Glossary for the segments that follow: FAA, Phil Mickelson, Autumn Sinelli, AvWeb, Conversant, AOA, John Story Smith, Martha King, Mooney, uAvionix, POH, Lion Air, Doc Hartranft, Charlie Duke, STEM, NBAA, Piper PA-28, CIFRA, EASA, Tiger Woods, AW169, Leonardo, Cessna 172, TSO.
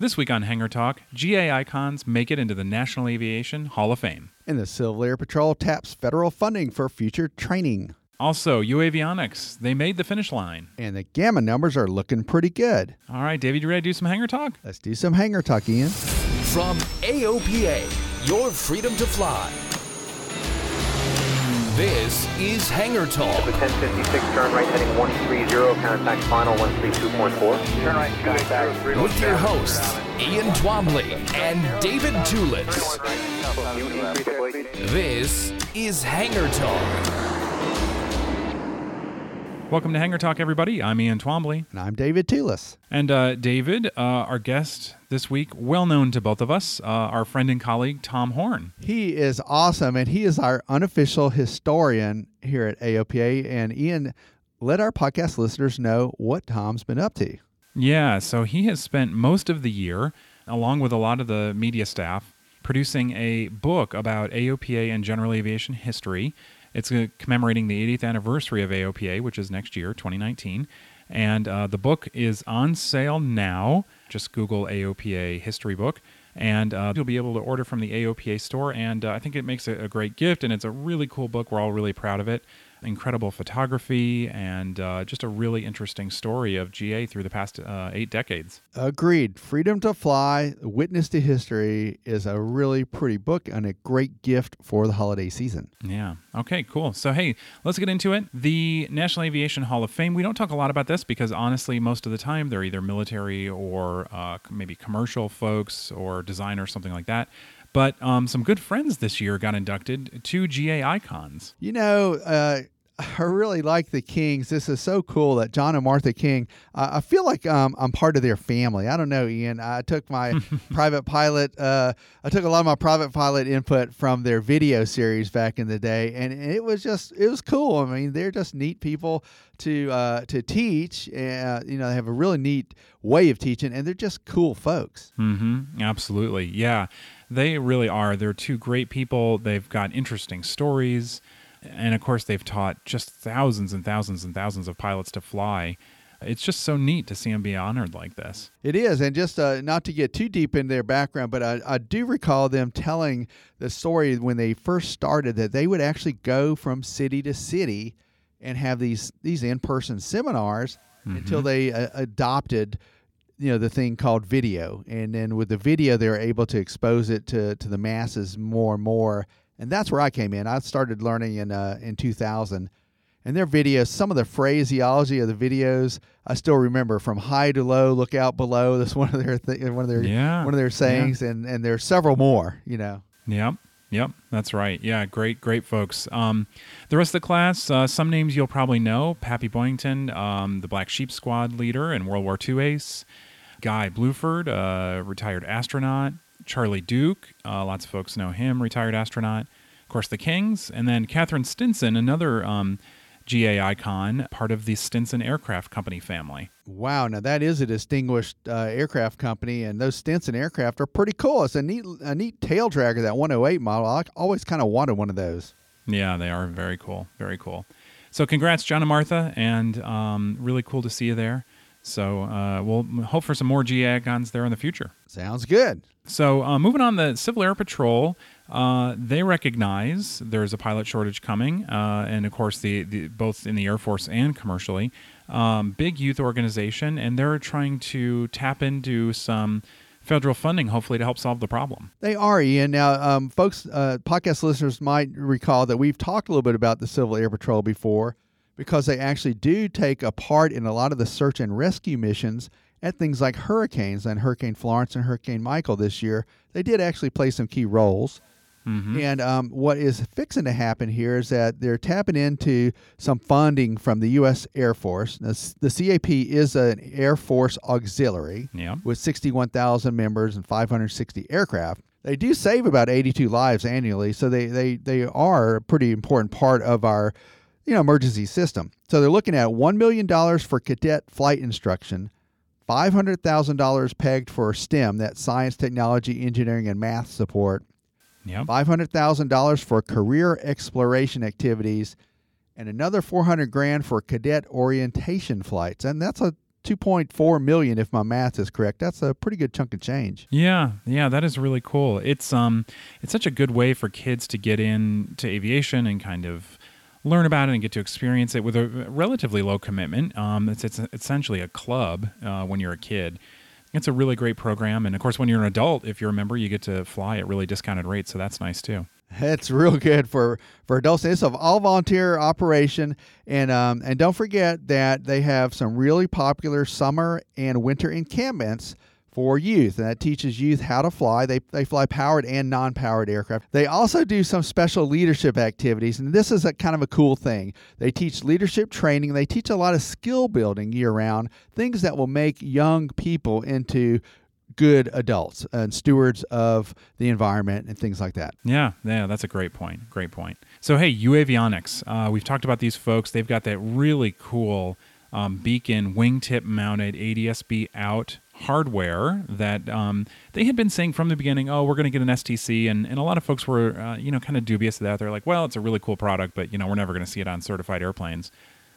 This week on Hangar Talk, GA icons make it into the National Aviation Hall of Fame. And the Civil Air Patrol taps federal funding for future training. Also, uAvionix, they made the finish line. And the GAMA numbers are looking pretty good. All right, David, you ready to do some Hangar Talk? Let's do some Hangar Talk, Ian. From AOPA, your freedom to fly. This is Hangar Talk. 1056, turn right, heading 130, contact final 132.4. Turn right, skyback. With your hosts, Ian Twomley and David Tulis. This is Hangar Talk. Welcome to Hangar Talk, everybody. I'm Ian Twomley. And I'm David Tulis. And David, our guest this week, well known to both of us, our friend and colleague, Tom Horn. He is awesome, and he is our unofficial historian here at AOPA. And Ian, let our podcast listeners know what Tom's been up to. Yeah, so he has spent most of the year, along with a lot of the media staff, producing a book about AOPA and general aviation history. It's commemorating the 80th anniversary of AOPA, which is next year, 2019. And the book is on sale now. Just Google AOPA history book, and you'll be able to order from the AOPA store. And I think it makes a great gift, and it's a really cool book. We're all really proud of it. Incredible photography and just a really interesting story of GA through the past 8 decades. Agreed. Freedom to Fly, Witness to History is a really pretty book and a great gift for the holiday season. Yeah. Okay, cool. So, hey, let's get into it. The National Aviation Hall of Fame, we don't talk a lot about this because, honestly, most of the time they're either military or maybe commercial folks or designers, something like that. But some good friends this year got inducted, 2 GA icons. You know, I really like the Kings. This is so cool that John and Martha King, I feel like I'm part of their family. I don't know, Ian. I took my I took a lot of my private pilot input from their video series back in the day, and it was cool. I mean, they're just neat people to teach. You know, they have a really neat way of teaching, and they're just cool folks. Mm-hmm. Absolutely. Yeah, they really are. They're 2 great people. They've got interesting stories. And, of course, they've taught just thousands and thousands and thousands of pilots to fly. It's just so neat to see them be honored like this. It is. And just not to get too deep in their background, but I do recall them telling the story when they first started that they would actually go from city to city and have these in-person seminars until they adopted, you know, the thing called video. And then with the video, they were able to expose it to the masses more and more. And that's where I came in. I started learning in 2000. And their videos, some of the phraseology of the videos, I still remember from high to low, look out below. That's one of their one of their sayings, and there's several more. You know. Yep, that's right. Yeah, great folks. The rest of the class, some names you'll probably know: Pappy Boyington, the Black Sheep Squad leader and World War II ace; Guy Bluford, retired astronaut; Charlie Duke, lots of folks know him, retired astronaut. Of course, the Kings. And then Catherine Stinson, another GA icon, part of the Stinson Aircraft Company family. Wow, now that is a distinguished aircraft company, and those Stinson aircraft are pretty cool. It's a neat tail dragger, that 108 model. I always kind of wanted one of those. Yeah, they are very cool. Very cool. So congrats, John and Martha, and really cool to see you there. So we'll hope for some more GAGons there in the future. Sounds good. So moving on, the Civil Air Patrol, they recognize there's a pilot shortage coming, and of course, the both in the Air Force and commercially. Big youth organization, and they're trying to tap into some federal funding, hopefully, to help solve the problem. They are, Ian. Now, folks, podcast listeners might recall that we've talked a little bit about the Civil Air Patrol before, because they actually do take a part in a lot of the search and rescue missions at things like hurricanes, and Hurricane Florence and Hurricane Michael this year. They did actually play some key roles. Mm-hmm. And what is fixing to happen here is that they're tapping into some funding from the U.S. Air Force. Now, the CAP is an Air Force auxiliary with 61,000 members and 560 aircraft. They do save about 82 lives annually, so they are a pretty important part of our emergency system. So they're looking at $1 million for cadet flight instruction, $500,000 pegged for STEM, that's science, technology, engineering, and math support, $500,000 for career exploration activities, and another $400,000 for cadet orientation flights. And that's a $2.4 million, if my math is correct. That's a pretty good chunk of change. Yeah, that is really cool. It's such a good way for kids to get into aviation and kind of learn about it and get to experience it with a relatively low commitment. It's essentially a club when you're a kid. It's a really great program. And, of course, when you're an adult, if you're a member, you get to fly at really discounted rates, so that's nice too. That's real good for adults. It's an all-volunteer operation. And don't forget that they have some really popular summer and winter encampments for youth, and that teaches youth how to fly. They fly powered and non-powered aircraft. They also do some special leadership activities, and this is a kind of a cool thing. They teach leadership training. They teach a lot of skill building year-round, things that will make young people into good adults and stewards of the environment and things like that. Yeah, that's a great point. So, hey, uAvionix, we've talked about these folks. They've got that really cool beacon wingtip-mounted ADS-B out hardware that they had been saying from the beginning, we're going to get an STC, and a lot of folks were kind of dubious of that. They're like, well, it's a really cool product, but we're never going to see it on certified airplanes.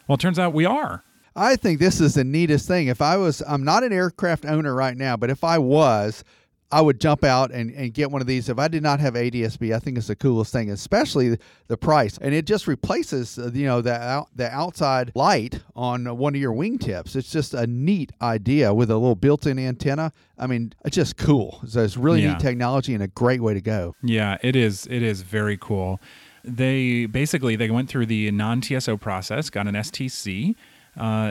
Well, it turns out we are. I think this is the neatest thing. I'm not an aircraft owner right now, but if I was, I would jump out and get one of these. If I did not have ADS-B, I think it's the coolest thing, especially the price. And it just replaces, the outside light on one of your wingtips. It's just a neat idea with a little built-in antenna. I mean, it's just cool. So it's really neat technology and a great way to go. Yeah, it is. It is very cool. They went through the non-TSO process, got an STC.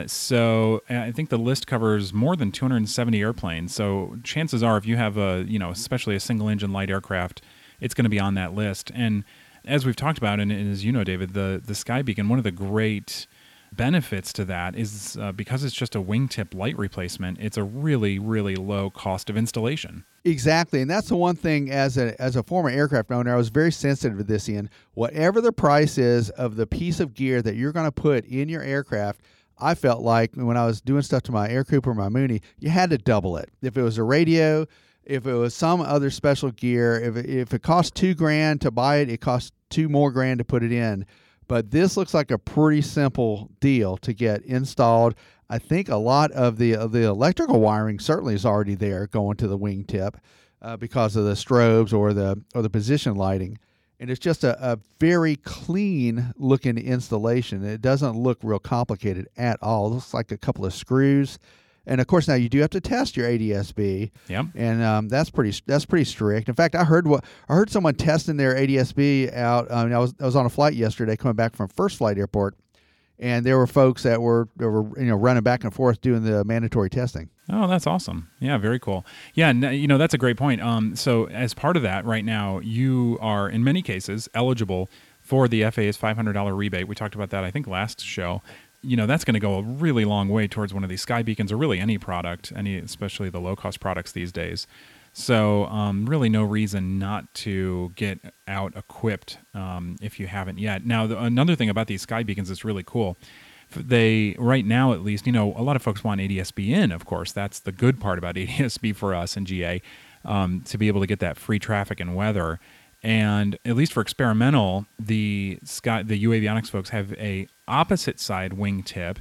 So I think the list covers more than 270 airplanes. So chances are, if you have especially a single engine light aircraft, it's going to be on that list. And as we've talked about, and as you know, David, the Sky Beacon, one of the great benefits to that is because it's just a wingtip light replacement, it's a really, really low cost of installation. Exactly. And that's the one thing, as a former aircraft owner, I was very sensitive to this, Ian. Whatever the price is of the piece of gear that you're going to put in your aircraft, I felt like when I was doing stuff to my Air Cooper, my Mooney, you had to double it. If it was a radio, if it was some other special gear, if it cost $2,000 to buy it, it cost $2,000 more to put it in. But this looks like a pretty simple deal to get installed. I think a lot of the electrical wiring certainly is already there going to the wingtip because of the strobes or the position lighting. And it's just a very clean-looking installation. It doesn't look real complicated at all. It looks like a couple of screws. And, of course, now you do have to test your ADS-B. Yeah. And that's pretty strict. In fact, I heard someone testing their ADS-B out. I was on a flight yesterday coming back from First Flight Airport, and there were folks that were running back and forth doing the mandatory testing. Oh, that's awesome. Yeah, very cool. Yeah, that's a great point. So as part of that right now, you are in many cases eligible for the FAA's $500 rebate. We talked about that, I think, last show. That's going to go a really long way towards one of these Sky Beacons, or really any product, especially the low-cost products these days. So really no reason not to get out equipped if you haven't yet. Now, another thing about these Sky Beacons that's really cool, they, right now at least, a lot of folks want ADS-B in, of course. That's the good part about ADS-B for us and GA, to be able to get that free traffic and weather. And at least for experimental, the uAvionix folks have a opposite side wingtip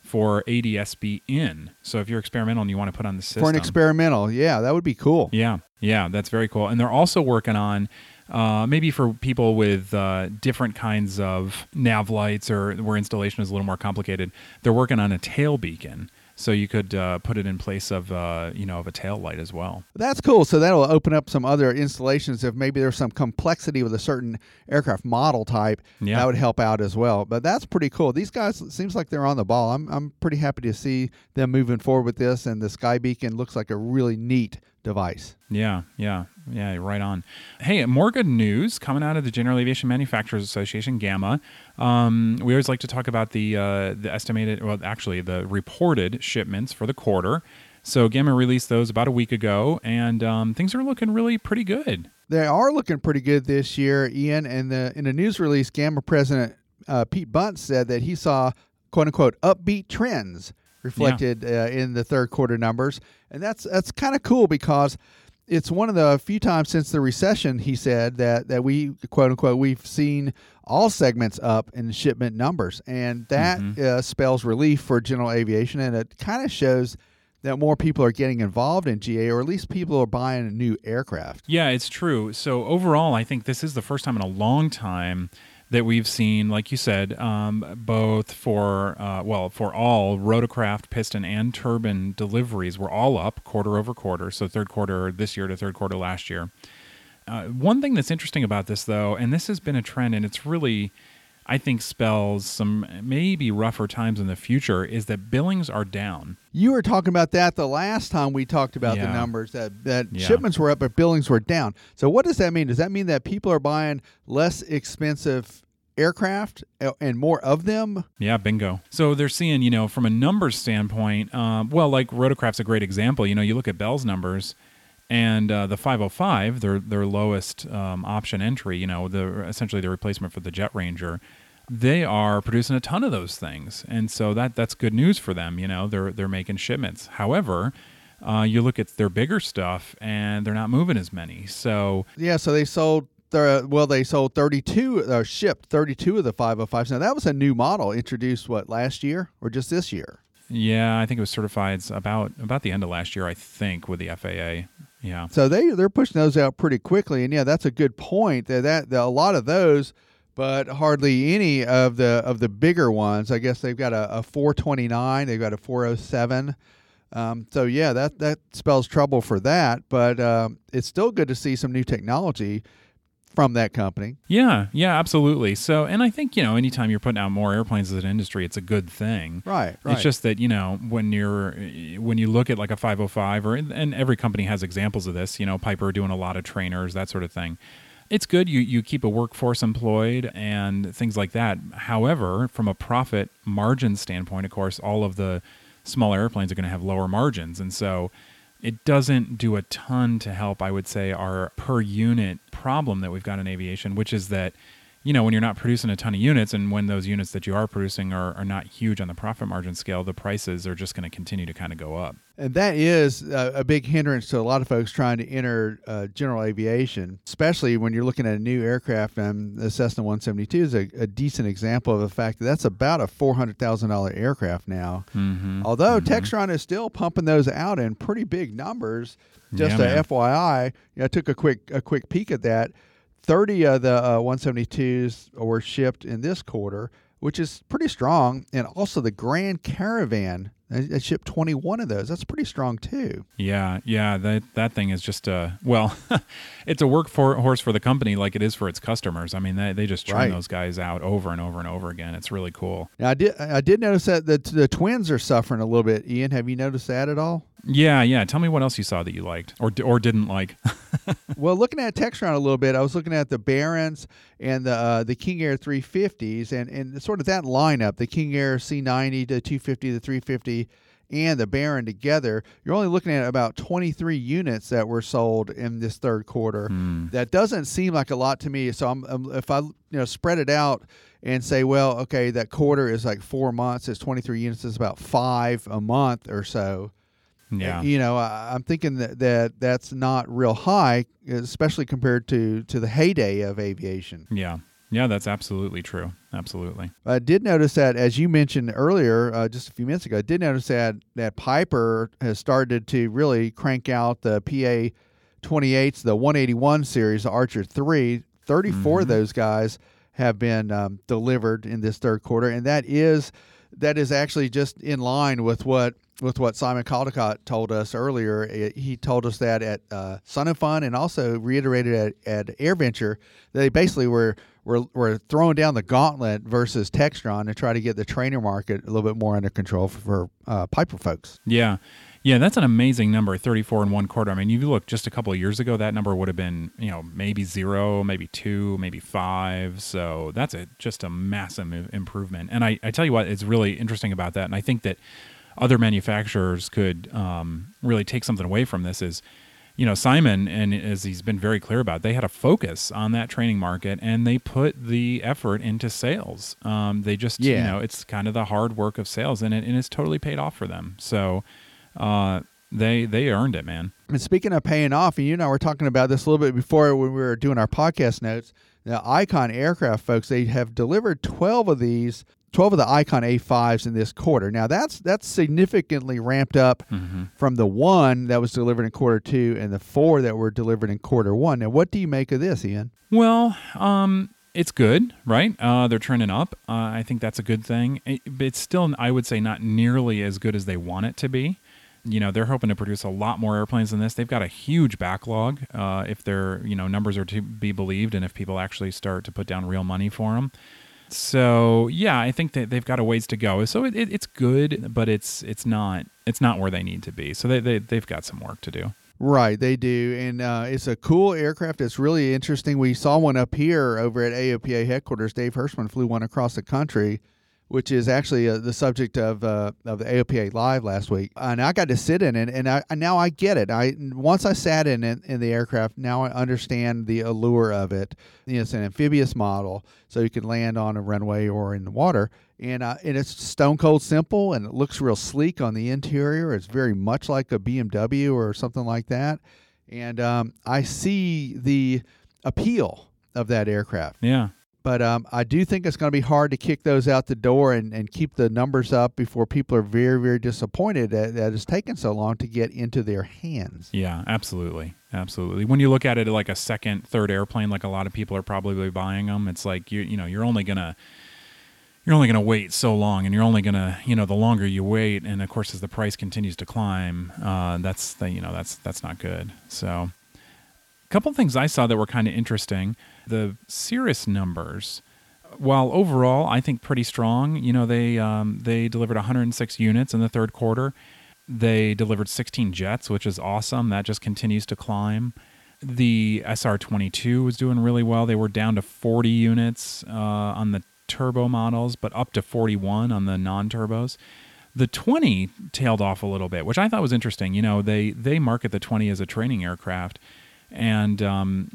for ADS-B in. So if you're experimental and you want to put on the system. For an experimental, yeah, that would be cool. Yeah, that's very cool. And they're also working on maybe for people with different kinds of nav lights or where installation is a little more complicated, they're working on a tail beacon. So you could put it in place of of a tail light as well. That's cool. So that'll open up some other installations. If maybe there's some complexity with a certain aircraft model type, that would help out as well. But that's pretty cool. These guys, it seems like they're on the ball. I'm pretty happy to see them moving forward with this, and the Sky Beacon looks like a really neat device. Yeah, right on. Hey, more good news coming out of the General Aviation Manufacturers Association, GAMA. We always like to talk about the reported shipments for the quarter. So GAMA released those about a week ago, and things are looking really pretty good. They are looking pretty good this year, Ian. And in a news release, GAMA President Pete Buntz said that he saw, quote-unquote, upbeat trends reflected in the third quarter numbers. And that's kind of cool because it's one of the few times since the recession, he said, that we, quote unquote, we've seen all segments up in shipment numbers. And that spells relief for general aviation. And it kind of shows that more people are getting involved in GA, or at least people are buying a new aircraft. Yeah, it's true. So overall, I think this is the first time in a long time that we've seen, like you said, both for all rotorcraft, piston, and turbine deliveries were all up quarter over quarter, so third quarter this year to third quarter last year. One thing that's interesting about this, though, and this has been a trend, and it's really, I think, spells some maybe rougher times in the future, is that billings are down. You were talking about that the last time we talked about the numbers, that shipments were up, but billings were down. So what does that mean? Does that mean that people are buying less expensive aircraft and more of them? Yeah, bingo. So they're seeing, from a numbers standpoint, like rotorcraft's a great example. You look at Bell's numbers, and the 505, their lowest option entry, essentially the replacement for the Jet Ranger, they are producing a ton of those things, and so that's good news for them. They're making shipments. However, you look at their bigger stuff, and they're not moving as many. So they sold. They sold 32, shipped 32 of the 505s. Now that was a new model introduced last year or just this year? Yeah, I think it was certified about the end of last year, I think, with the FAA. Yeah. So they're pushing those out pretty quickly, and that's a good point. That a lot of those, but hardly any of the bigger ones. I guess they've got a 429, they've got a 407. That spells trouble for that. But it's still good to see some new technology from that company. Yeah, absolutely. So, and I think, anytime you're putting out more airplanes as an industry, it's a good thing. Right. It's just that, when you look at like a 505 and every company has examples of this, Piper doing a lot of trainers, that sort of thing. It's good. You keep a workforce employed and things like that. However, from a profit margin standpoint, of course, all of the smaller airplanes are going to have lower margins. And so it doesn't do a ton to help, I would say, our per unit problem that we've got in aviation, which is that, when you're not producing a ton of units and when those units that you are producing are not huge on the profit margin scale, the prices are just going to continue to kind of go up. And that is a big hindrance to a lot of folks trying to enter general aviation, especially when you're looking at a new aircraft. And the Cessna 172 is a decent example of the fact that that's about a $400,000 aircraft now. Mm-hmm. Although Textron is still pumping those out in pretty big numbers. Just FYI, I took a quick peek at that. 30 of the 172s were shipped in this quarter, which is pretty strong. And also the Grand Caravan, I shipped 21 of those. That's pretty strong too. Yeah. That thing is just it's a workhorse for the company like it is for its customers. I mean, they just churn those guys out over and over and over again. It's really cool. Now, I did notice that the twins are suffering a little bit. Ian, have you noticed that at all? Yeah. Tell me what else you saw that you liked or didn't like. Well, looking at Textron a little bit, I was looking at the Barons and the King Air 350s and sort of that lineup, the King Air C90, the 250, the 350, and the Baron together. You're only looking at about 23 units that were sold in this third quarter. That doesn't seem like a lot to me. So if I spread it out and say, well, okay, that quarter is like 4 months, it's 23 units, it's about 5 a month or so. Yeah. You know, I'm thinking that that's not real high, especially compared to the heyday of aviation. Yeah. Yeah, that's absolutely true. Absolutely. I did notice that, as you mentioned earlier, just a few minutes ago, I did notice that Piper has started to really crank out the PA-28s, the 181 series, the Archer 3. 34 of those guys have been delivered in this third quarter, and that is actually just in line with what Simon Caldicott told us earlier. He told us that at Sun and Fun, and also reiterated at AirVenture, they basically were throwing down the gauntlet versus Textron to try to get the trainer market a little bit more under control for Piper folks. Yeah. Yeah, that's an amazing number, 34 in one quarter. I mean, you look just a couple of years ago, that number would have been, you know, maybe 0, maybe 2, maybe 5. So that's just a massive improvement. And I tell you what, it's really interesting about that, and I think that other manufacturers could really take something away from this is, you know, Simon, and as he's been very clear about, they had a focus on that training market, and they put the effort into sales. They just, you know, it's kind of the hard work of sales, and it's totally paid off for them. So... they earned it, man. And speaking of paying off, and you and I were talking about this a little bit before when we were doing our podcast notes, the Icon Aircraft folks, they have delivered 12 of the Icon A5s in this quarter. Now that's significantly ramped up from the 1 that was delivered in quarter 2 and the 4 that were delivered in quarter 1. Now what do you make of this, Ian? Well, it's good, right? They're trending up. I think that's a good thing. It's still, I would say, not nearly as good as they want it to be. You know, they're hoping to produce a lot more airplanes than this. They've got a huge backlog if their, you know, numbers are to be believed, and if people actually start to put down real money for them. So yeah, I think that they've got a ways to go. So it's good, but it's not where they need to be. So they've got some work to do. Right, they do, and it's a cool aircraft. It's really interesting. We saw one up here over at AOPA headquarters. Dave Hirschman flew one across the country, which is actually the subject of the AOPA Live last week. And I got to sit in it, and now I get it. Once I sat in it, in the aircraft, now I understand the allure of it. You know, it's an amphibious model, so you can land on a runway or in the water. And it's stone cold simple, and it looks real sleek on the interior. It's very much like a BMW or something like that. And I see the appeal of that aircraft. Yeah. But I do think it's going to be hard to kick those out the door and keep the numbers up before people are very, very disappointed that it's taken so long to get into their hands. Yeah, absolutely. Absolutely. When you look at it like a second, third airplane, like a lot of people are probably buying them, it's like, you know, you're only gonna wait so long, and you're only gonna, you know, the longer you wait, and of course as the price continues to climb, that's not good. So a couple of things I saw that were kind of interesting. The Cirrus numbers, while overall I think pretty strong, you know, they delivered 106 units in the third quarter. They delivered 16 jets, which is awesome. That just continues to climb. The SR-22 was doing really well. They were down to 40 units on the turbo models, but up to 41 on the non-turbos. The 20 tailed off a little bit, which I thought was interesting. You know, they market the 20 as a training aircraft. And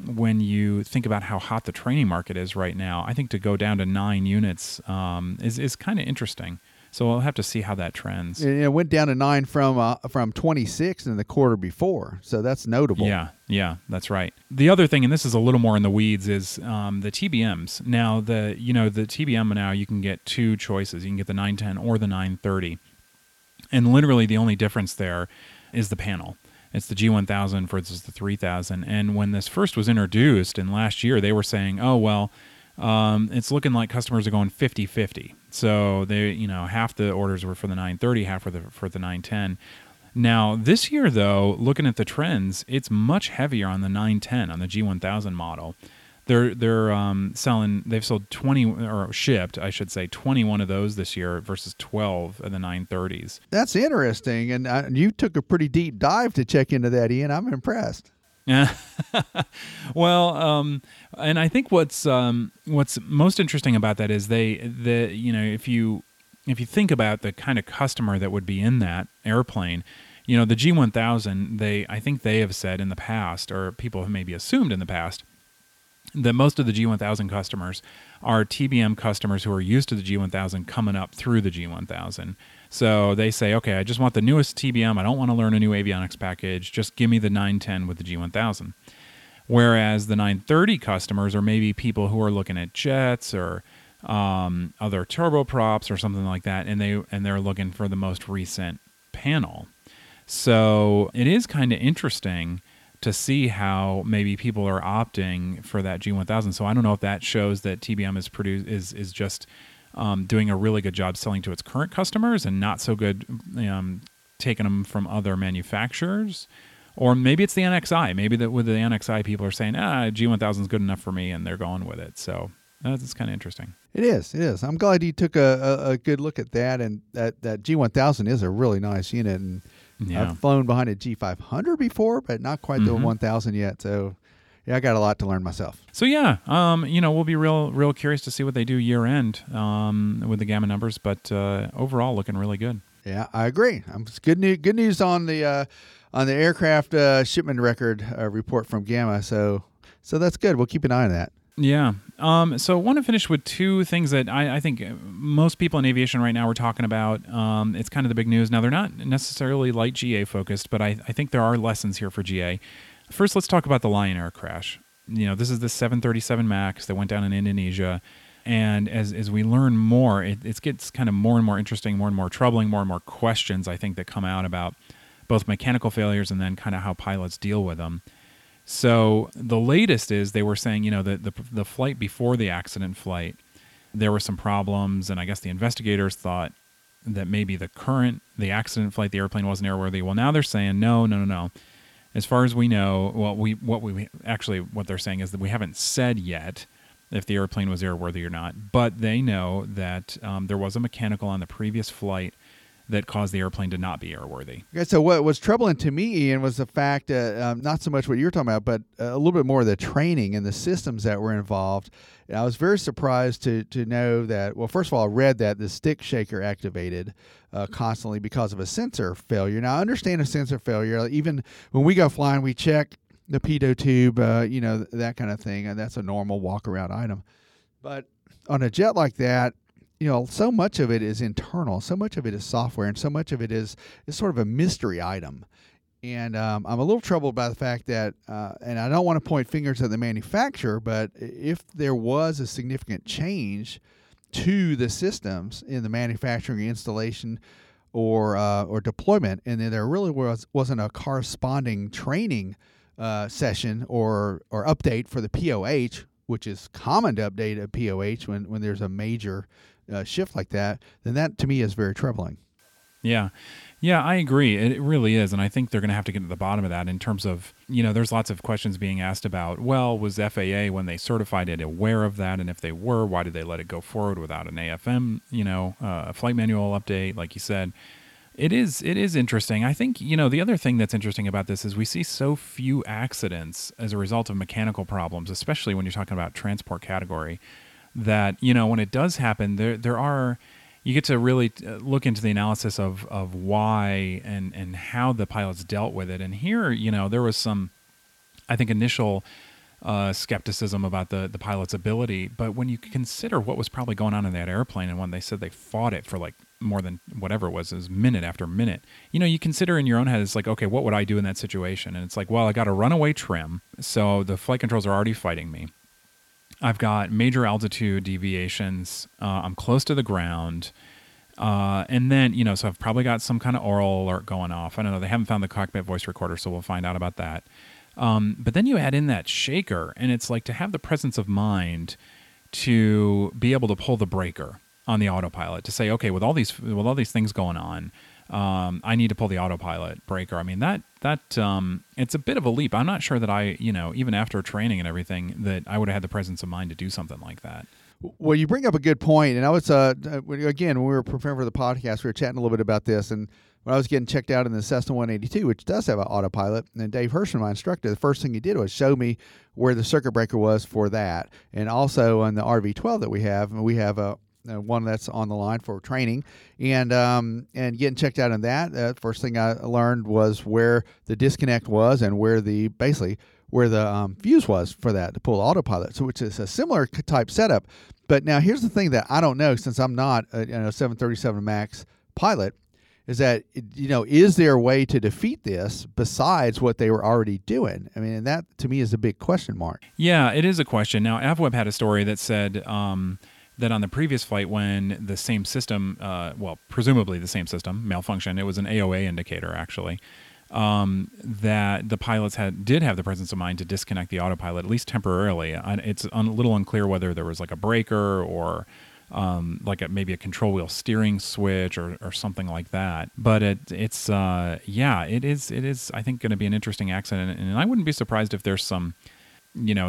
when you think about how hot the training market is right now, I think to go down to 9 units is kind of interesting. So we'll have to see how that trends. It went down to 9 from 26 in the quarter before, so that's notable. Yeah, that's right. The other thing, and this is a little more in the weeds, is the TBMs. Now, the TBM now, you can get 2 choices. You can get the 910 or the 930. And literally the only difference there is the panel. It's the G1000 versus the 3000. And when this first was introduced in last year, they were saying, oh, well, it's looking like customers are going 50-50. So they, you know, half the orders were for the 930, half were for the 910. Now, this year, though, looking at the trends, it's much heavier on the 910, on the G1000 model. They've sold 21 of those this year versus 12 of the 930s. That's interesting, and you took a pretty deep dive to check into that, Ian. I'm impressed. Yeah. Well, and I think what's most interesting about that is if you think about the kind of customer that would be in that airplane. You know, the G1000, I think they have said in the past, or people have maybe assumed in the past, that most of the G1000 customers are TBM customers who are used to the G1000 coming up through the G1000. So they say, okay, I just want the newest TBM. I don't want to learn a new avionics package. Just give me the 910 with the G1000. Whereas the 930 customers are maybe people who are looking at jets or other turboprops or something like that, and they're looking for the most recent panel. So it is kind of interesting to see how maybe people are opting for that G1000. So I don't know if that shows that TBM is just doing a really good job selling to its current customers and not so good taking them from other manufacturers. Or maybe it's the NXI. Maybe that with the NXI people are saying, G1000 is good enough for me, and they're going with it. So that's kind of interesting. It is. I'm glad you took a good look at that, and that G1000 is a really nice unit. And yeah. I've flown behind a G500 before, but not quite the 1000 yet. So yeah, I got a lot to learn myself. So yeah, we'll be real curious to see what they do year end with the GAMA numbers, but overall looking really good. Yeah, I agree. It's good news on the aircraft shipment record report from GAMA. So that's good. We'll keep an eye on that. Yeah. So I want to finish with two things that I think most people in aviation right now are talking about. It's kind of the big news. Now, they're not necessarily light GA focused, but I think there are lessons here for GA. First, let's talk about the Lion Air crash. This is the 737 MAX that went down in Indonesia. And as we learn more, it gets kind of more and more interesting, more and more troubling, more and more questions, I think, that come out about both mechanical failures and then kind of how pilots deal with them. So the latest is they were saying, that the flight before the accident flight, there were some problems, and I guess the investigators thought that maybe the accident flight, the airplane wasn't airworthy. Well, now they're saying, no. As far as we know, what they're saying is that we haven't said yet if the airplane was airworthy or not, but they know that there was a mechanical on the previous flight that caused the airplane to not be airworthy. Okay, so what was troubling to me, Ian, was the fact that not so much what you were talking about, but a little bit more of the training and the systems that were involved. And I was very surprised to know that, well, first of all, I read that the stick shaker activated constantly because of a sensor failure. Now, I understand a sensor failure. Even when we go flying, we check the pitot tube, that kind of thing, and that's a normal walk-around item. But on a jet like that, so much of it is internal, so much of it is software, and so much of it is sort of a mystery item. And I'm a little troubled by the fact that, and I don't want to point fingers at the manufacturer, but if there was a significant change to the systems in the manufacturing installation or deployment, and then there really wasn't a corresponding training session or update for the POH, which is common to update a POH when there's a major shift like that, then that to me is very troubling. Yeah, I agree. It really is. And I think they're going to have to get to the bottom of that in terms of, there's lots of questions being asked about, well, was FAA, when they certified it, aware of that? And if they were, why did they let it go forward without an AFM, a flight manual update, like you said? It is interesting. I think, the other thing that's interesting about this is we see so few accidents as a result of mechanical problems, especially when you're talking about transport category, that, when it does happen, you get to really look into the analysis of why and how the pilots dealt with it. And here, there was some, I think, initial skepticism about the pilot's ability. But when you consider what was probably going on in that airplane, and when they said they fought it for like more than whatever it was minute after minute, you consider in your own head, it's like, okay, what would I do in that situation? And it's like, well, I got a runaway trim, so the flight controls are already fighting me. I've got major altitude deviations. I'm close to the ground. And then, so I've probably got some kind of oral alert going off. I don't know. They haven't found the cockpit voice recorder, so we'll find out about that. But then you add in that shaker, and it's like to have the presence of mind to be able to pull the breaker on the autopilot, to say, okay, with all these things going on, I need to pull the autopilot breaker. I mean, that it's a bit of a leap. I'm not sure that I, even after training and everything, that I would have had the presence of mind to do something like that. Well, you bring up a good point. And I was, again, when we were preparing for the podcast, we were chatting a little bit about this. And when I was getting checked out in the Cessna 172, which does have an autopilot, and Dave Hirschman, my instructor, the first thing he did was show me where the circuit breaker was for that. And also on the RV-12 that we have a one that's on the line for training, and getting checked out in that. First thing I learned was where the disconnect was and where the basically where the fuse was for that to pull autopilot. So it's a similar type setup. But now here's the thing that I don't know, since I'm not a 737 MAX pilot, is that, is there a way to defeat this besides what they were already doing? I mean, and that to me is a big question mark. Yeah, it is a question. Now, AvWeb had a story that said that on the previous flight when the same system, presumably the same system, malfunctioned, it was an AOA indicator actually, that the pilots did have the presence of mind to disconnect the autopilot, at least temporarily. It's a little unclear whether there was like a breaker or maybe a control wheel steering switch or something like that. But it is, I think, going to be an interesting accident. And I wouldn't be surprised if there's some,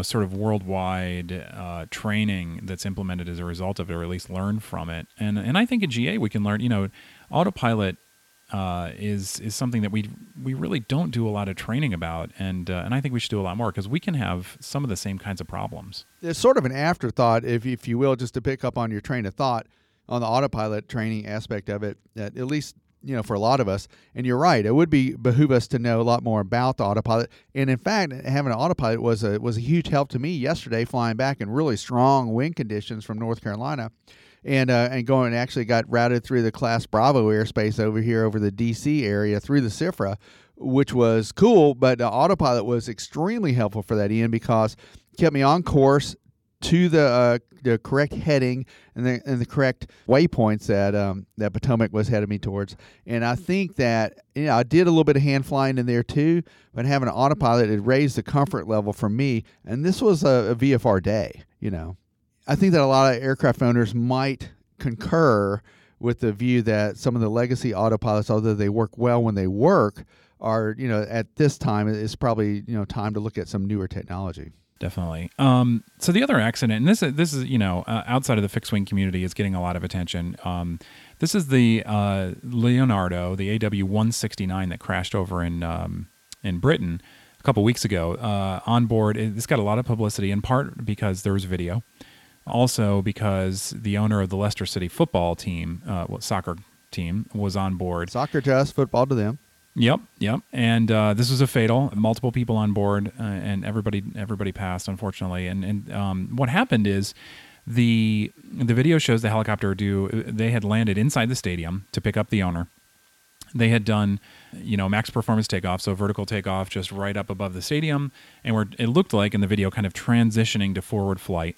sort of worldwide training that's implemented as a result of it, or at least learn from it. And I think at GA we can learn, autopilot is something that we really don't do a lot of training about. And I think we should do a lot more, because we can have some of the same kinds of problems. It's sort of an afterthought, if you will, just to pick up on your train of thought on the autopilot training aspect of it, at least for a lot of us. And you're right, it would behoove us to know a lot more about the autopilot. And in fact, having an autopilot was a huge help to me yesterday, flying back in really strong wind conditions from North Carolina, and going, actually got routed through the Class Bravo airspace over here, over the DC area, through the CIFRA, which was cool. But the autopilot was extremely helpful for that, Ian, because it kept me on course to the correct heading and the correct waypoints that Potomac was headed me towards. And I think that, I did a little bit of hand flying in there too, but having an autopilot, it raised the comfort level for me. And this was a VFR day, I think that a lot of aircraft owners might concur with the view that some of the legacy autopilots, although they work well when they work, are, at this time, it's probably, time to look at some newer technology. Definitely. So the other accident, and this is outside of the fixed wing community, is getting a lot of attention. This is the Leonardo, the AW169 that crashed over in Britain a couple weeks ago. On board, this got a lot of publicity, in part because there was video, also because the owner of the Leicester City football team, soccer team, was on board. Soccer to us, football to them. Yep. And this was a fatal. Multiple people on board, and everybody passed, unfortunately. And what happened is the video shows the helicopter they had landed inside the stadium to pick up the owner. They had done, max performance takeoff, so vertical takeoff just right up above the stadium, and it looked like in the video kind of transitioning to forward flight.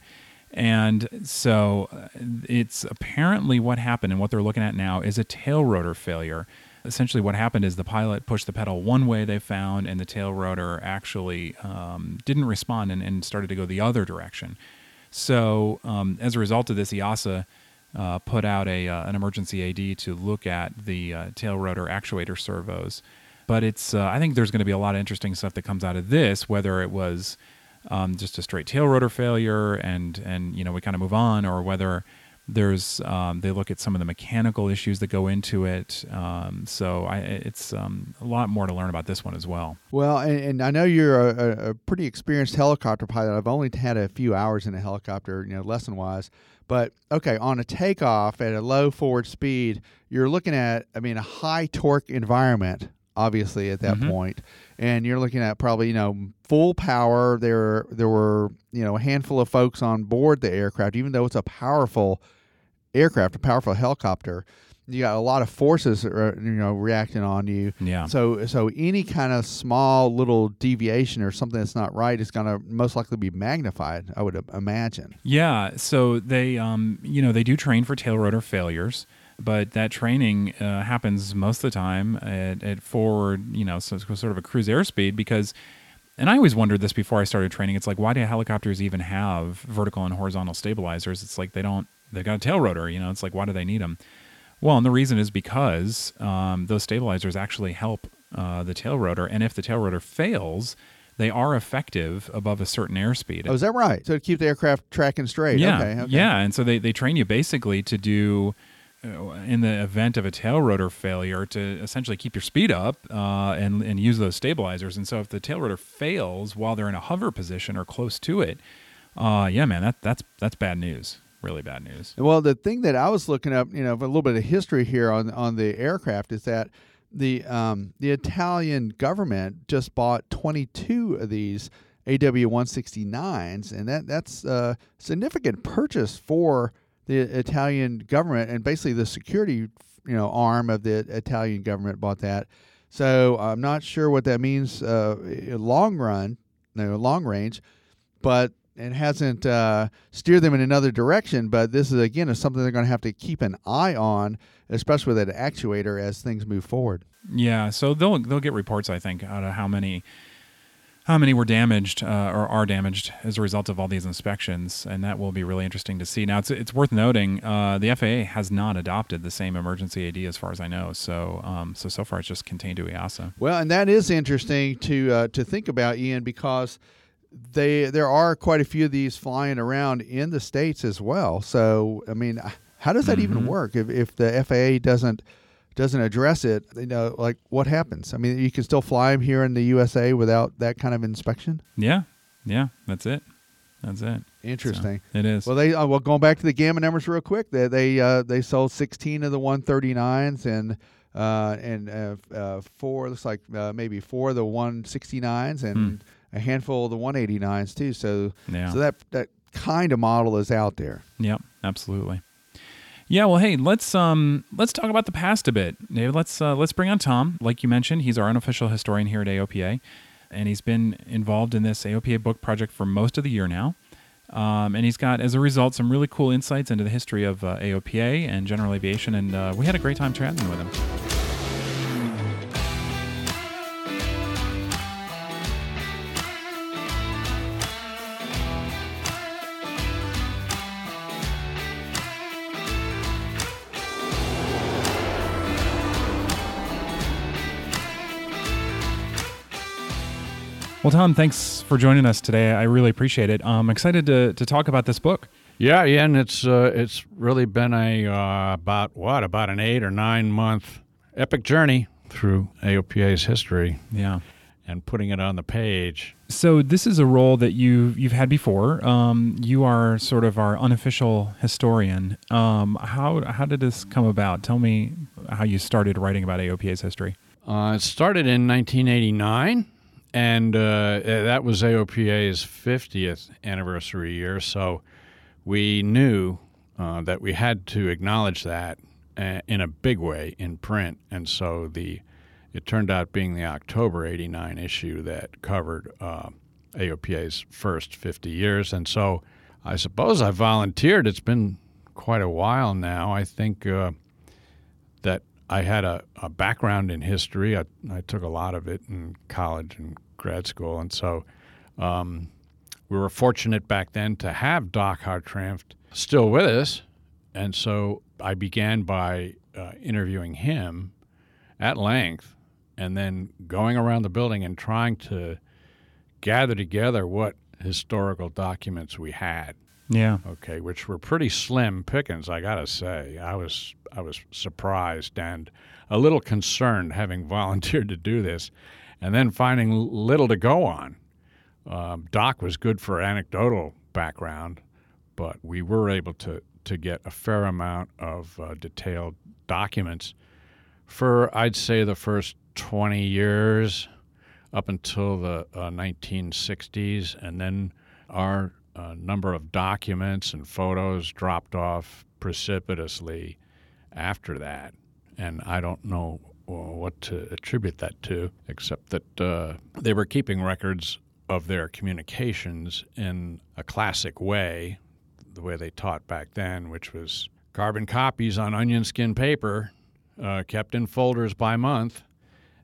And so it's apparently what happened, and what they're looking at now is a tail rotor failure. Essentially what happened is the pilot pushed the pedal one way, they found, and the tail rotor actually didn't respond and started to go the other direction. So as a result of this, EASA put out an emergency AD to look at the tail rotor actuator servos. But it's I think there's going to be a lot of interesting stuff that comes out of this, whether it was just a straight tail rotor failure and we kind of move on, or whether there's they look at some of the mechanical issues that go into it. So it's a lot more to learn about this one as well. Well, and I know you're a pretty experienced helicopter pilot. I've only had a few hours in a helicopter, lesson-wise. But, okay, on a takeoff at a low forward speed, you're looking at, a high torque environment, obviously, at that point. And you're looking at probably, full power. There were, a handful of folks on board the aircraft, even though it's a powerful aircraft, a powerful helicopter. You got a lot of forces that are, reacting on you. Yeah. So any kind of small little deviation or something that's not right is going to most likely be magnified, I would imagine. Yeah. So they, they do train for tail rotor failures. But that training happens most of the time at forward, so it's sort of a cruise airspeed, because, and I always wondered this before I started training, it's like, why do helicopters even have vertical and horizontal stabilizers? It's like they've got a tail rotor, it's like, why do they need them? Well, and the reason is because those stabilizers actually help the tail rotor, and if the tail rotor fails, they are effective above a certain airspeed. Oh, is that right? So to keep the aircraft tracking straight. Yeah, okay. Yeah, and so they train you basically to do, in the event of a tail rotor failure, to essentially keep your speed up and use those stabilizers. And so if the tail rotor fails while they're in a hover position or close to it, that's bad news, really bad news. Well, the thing that I was looking up, a little bit of history here on the aircraft, is that the Italian government just bought 22 of these AW-169s, and that's a significant purchase for the Italian government, and basically the security arm of the Italian government bought that. So I'm not sure what that means long range, but it hasn't steered them in another direction. But this is, again, is something they're going to have to keep an eye on, especially with an actuator as things move forward. Yeah, so they'll get reports, I think, out of how many were damaged or are damaged as a result of all these inspections, and that will be really interesting to see. Now, it's worth noting the FAA has not adopted the same emergency AD as far as I know, so far it's just contained to EASA. Well, and that is interesting to think about, Ian, because there are quite a few of these flying around in the States as well. So, I mean, how does that even work if the FAA doesn't address it? Like, what happens? I mean, you can still fly them here in the USA without that kind of inspection? Yeah, that's it. Interesting. So it is. Well, going back to the GAMA numbers real quick, they sold 16 of the 139s and four, looks like maybe four of the 169s and a handful of the 189s too. So So that kind of model is out there. Yep, absolutely. Yeah, well, hey, let's talk about the past a bit, David. Let's bring on Tom. Like you mentioned, he's our unofficial historian here at AOPA, and he's been involved in this AOPA book project for most of the year now. And he's got, as a result, some really cool insights into the history of AOPA and general aviation, and we had a great time chatting with him. Well, Tom, thanks for joining us today. I really appreciate it. I'm excited to talk about this book. Yeah, and it's really been about an 8 or 9 month epic journey through AOPA's history. Yeah, and putting it on the page. So this is a role that you've had before. You are sort of our unofficial historian. How did this come about? Tell me how you started writing about AOPA's history. It started in 1989. And that was AOPA's 50th anniversary year, so we knew that we had to acknowledge that in a big way in print. And so it turned out being the October 89 issue that covered AOPA's first 50 years. And so I suppose I volunteered. It's been quite a while now. I think that I had a background in history. I took a lot of it in college and grad school, and so we were fortunate back then to have Doc Hartranft still with us, and so I began by interviewing him at length and then going around the building and trying to gather together what historical documents we had. Yeah. Okay, which were pretty slim pickings, I gotta say. I was surprised and a little concerned having volunteered to do this and then finding little to go on. Doc was good for anecdotal background, but we were able to get a fair amount of detailed documents for, I'd say, the first 20 years up until the 1960s, and then our number of documents and photos dropped off precipitously after that, and I don't know what to attribute that to, except that they were keeping records of their communications in a classic way, the way they taught back then, which was carbon copies on onion skin paper, kept in folders by month,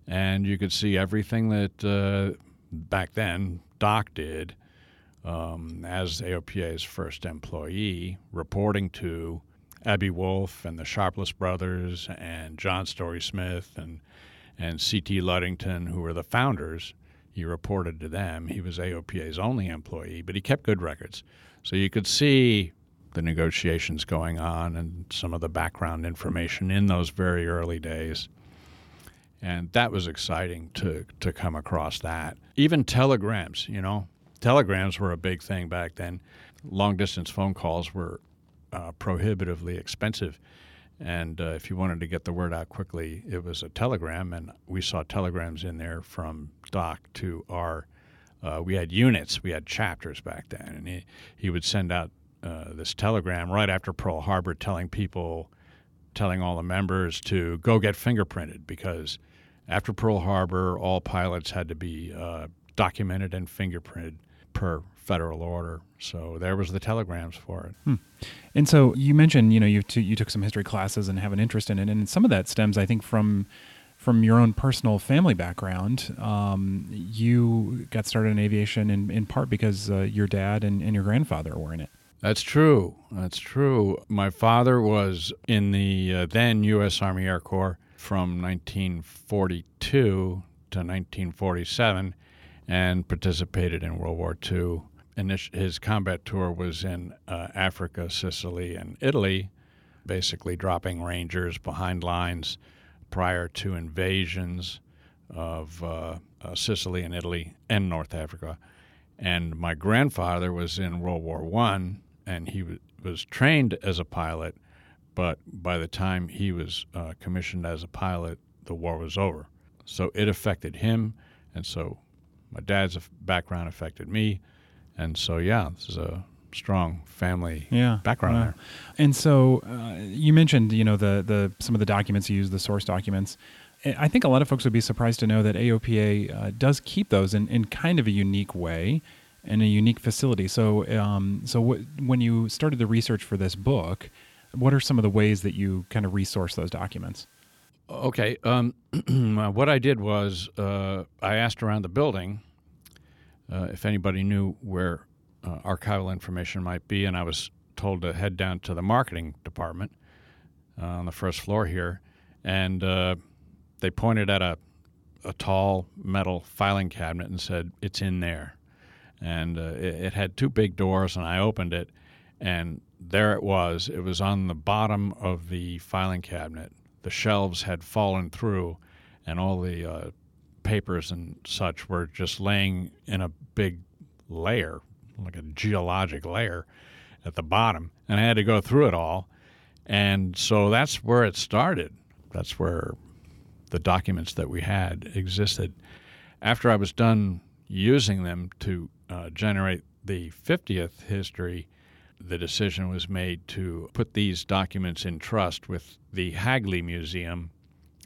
and you could see everything that back then Doc did as AOPA's first employee, reporting to Abby Wolf and the Sharpless brothers and John Story Smith and C.T. Ludington, who were the founders. He reported to them. He was AOPA's only employee, but he kept good records. So you could see the negotiations going on and some of the background information in those very early days. And that was exciting to come across that. Even telegrams, Telegrams were a big thing back then. Long-distance phone calls were prohibitively expensive. And if you wanted to get the word out quickly, it was a telegram. And we saw telegrams in there from Doc to our We had units, we had chapters back then, and he would send out this telegram right after Pearl Harbor telling all the members to go get fingerprinted, because after Pearl Harbor, all pilots had to be documented and fingerprinted per federal order. So there was the telegrams for it. Hmm. And so you mentioned, you took some history classes and have an interest in it, and some of that stems, I think, from your own personal family background. You got started in aviation in part because your dad and your grandfather were in it. That's true. My father was in the then U.S. Army Air Corps from 1942 to 1947 and participated in World War II. And his combat tour was in Africa, Sicily, and Italy, basically dropping Rangers behind lines prior to invasions of Sicily and Italy and North Africa. And my grandfather was in World War I, and he was trained as a pilot, but by the time he was commissioned as a pilot, the war was over. So it affected him, and so my dad's background affected me. And so, this is a strong family background there. And so you mentioned, the some of the documents you use, the source documents. I think a lot of folks would be surprised to know that AOPA does keep those in kind of a unique way and a unique facility. So when you started the research for this book, what are some of the ways that you kind of resource those documents? Okay. What I did was I asked around the building if anybody knew where archival information might be, and I was told to head down to the marketing department on the first floor here, and they pointed at a tall metal filing cabinet and said, "It's in there." And it had two big doors, and I opened it, and there it was. It was on the bottom of the filing cabinet. The shelves had fallen through, and all the papers and such were just laying in a big layer, like a geologic layer at the bottom. And I had to go through it all. And so that's where it started. That's where the documents that we had existed. After I was done using them to generate the 50th history, the decision was made to put these documents in trust with the Hagley Museum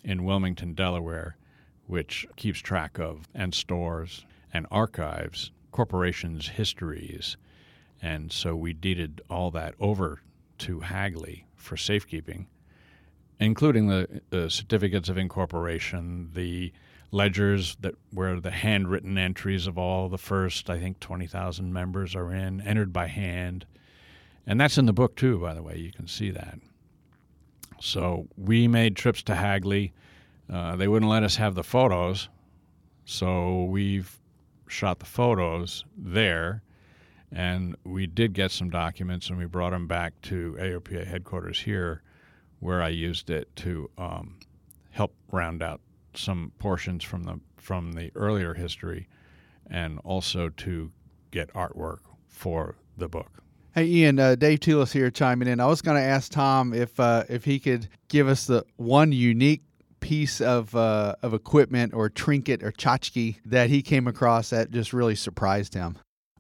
in Wilmington, Delaware, which keeps track of and stores and archives corporations' histories. And so we deeded all that over to Hagley for safekeeping, including the certificates of incorporation, the ledgers that where the handwritten entries of all the first, I think, 20,000 members are entered by hand. And that's in the book, too, by the way. You can see that. So we made trips to Hagley. They wouldn't let us have the photos, so we've shot the photos there. And we did get some documents, and we brought them back to AOPA headquarters here, where I used it to help round out some portions from the earlier history, and also to get artwork for the book. Hey, Ian, Dave Tulis here chiming in. I was going to ask Tom if he could give us the one unique piece of equipment or trinket or tchotchke that he came across that just really surprised him.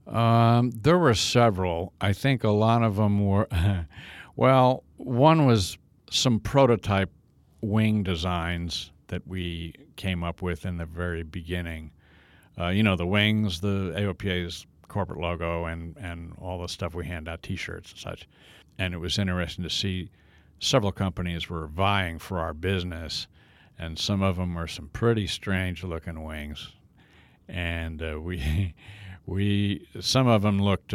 There were several. I think a lot of them were... Well, one was some prototype wing designs that we came up with in the very beginning. The wings, the AOPA's corporate logo, and all the stuff we hand out, T-shirts and such. And it was interesting to see several companies were vying for our business, and some of them were some pretty strange-looking wings. And we some of them looked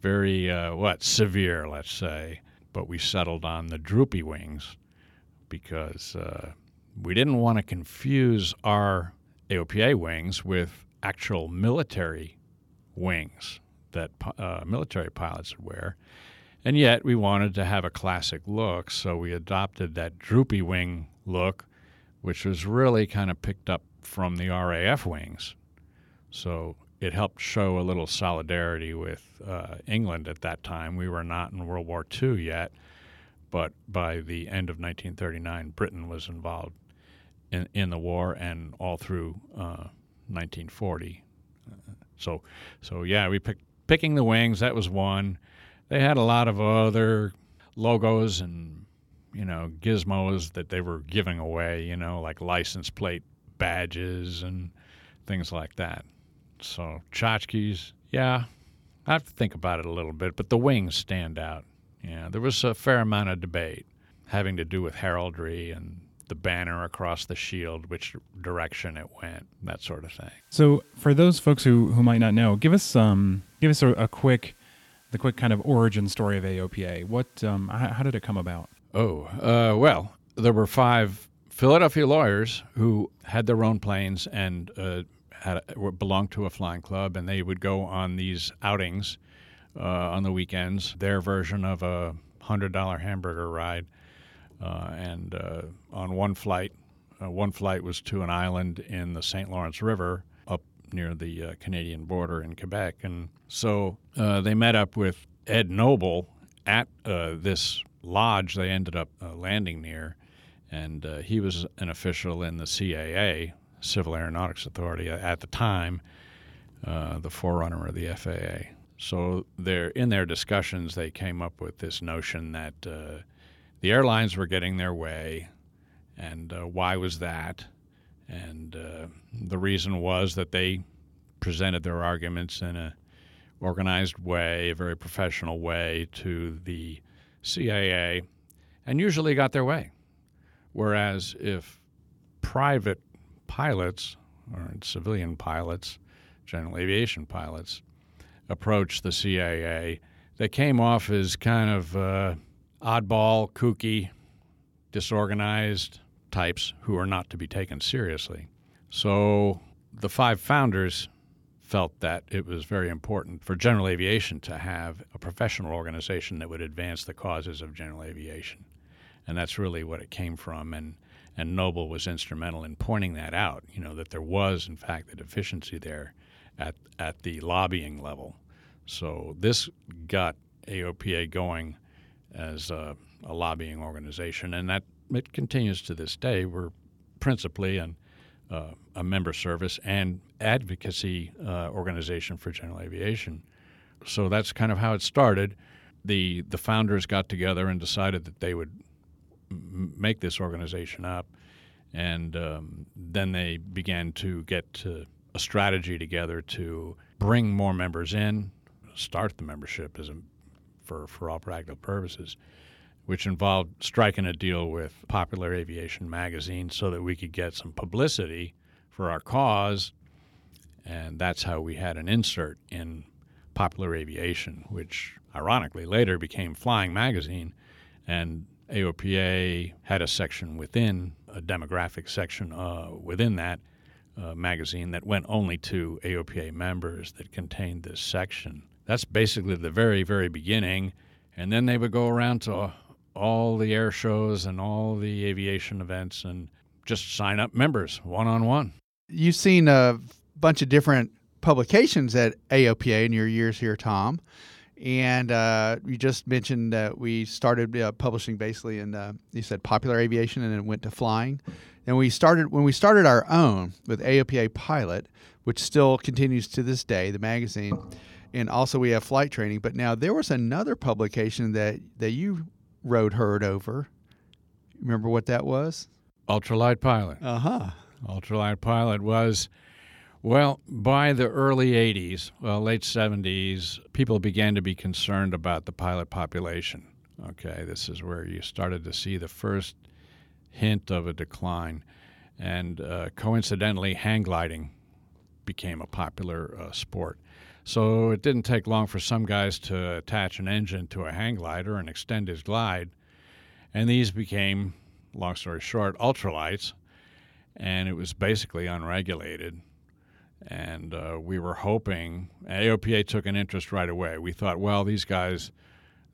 very, severe, let's say. But we settled on the droopy wings because we didn't want to confuse our AOPA wings with actual military wings that military pilots would wear. And yet we wanted to have a classic look, so we adopted that droopy wing look, which was really kind of picked up from the RAF wings. So it helped show a little solidarity with England at that time. We were not in World War II yet, but by the end of 1939, Britain was involved in the war and all through 1940. So yeah, we picking the wings, that was one. They had a lot of other logos and, you know, gizmos that they were giving away, you know, like license plate badges and things like that. So tchotchkes, yeah, I have to think about it a little bit, but the wings stand out. Yeah, there was a fair amount of debate having to do with heraldry and the banner across the shield, which direction it went, that sort of thing. So for those folks who might not know, give us a quick, the quick kind of origin story of AOPA. What, how did it come about? Oh, well, there were 5 Philadelphia lawyers who had their own planes and belonged to a flying club, and they would go on these outings on the weekends, their version of a $100 hamburger ride. And on one flight was to an island in the St. Lawrence River up near the Canadian border in Quebec. And so they met up with Ed Noble at this lodge they ended up landing near, and he was an official in the CAA, Civil Aeronautics Authority, at the time, the forerunner of the FAA. So in their discussions, they came up with this notion that the airlines were getting their way, and why was that? And the reason was that they presented their arguments in a organized way, a very professional way to the CAA, and usually got their way. Whereas if private pilots, or civilian pilots, general aviation pilots, approached the CAA, they came off as kind of oddball, kooky, disorganized types who are not to be taken seriously. So the 5 founders felt that it was very important for general aviation to have a professional organization that would advance the causes of general aviation. And that's really what it came from, and Noble was instrumental in pointing that out, you know, that there was, in fact, a deficiency there at the lobbying level. So this got AOPA going as a lobbying organization, and that it continues to this day. We're principally a member service and advocacy organization for general aviation. So that's kind of how it started. The founders got together and decided that they would make this organization up, and then they began to get a strategy together to bring more members in, start the membership for all practical purposes, which involved striking a deal with Popular Aviation magazine so that we could get some publicity for our cause, and that's how we had an insert in Popular Aviation, which ironically later became Flying Magazine, and AOPA had a section within, a demographic section within that magazine that went only to AOPA members that contained this section. That's basically the very, very beginning, and then they would go around to all the air shows and all the aviation events and just sign up members one-on-one. You've seen a bunch of different publications at AOPA in your years here, Tom. And you just mentioned that we started publishing basically in, you said Popular Aviation, and then went to Flying. And when we started our own with AOPA Pilot, which still continues to this day, the magazine, and also we have Flight Training. But now there was another publication that you rode herd over. Remember what that was? Ultralight Pilot. Uh-huh. Ultralight Pilot was... Well, by the early 80s, late 70s, people began to be concerned about the pilot population. Okay, this is where you started to see the first hint of a decline. And coincidentally, hang gliding became a popular sport. So it didn't take long for some guys to attach an engine to a hang glider and extend his glide. And these became, long story short, ultralights. And it was basically unregulated. And we were hoping, AOPA took an interest right away. We thought, well, these guys,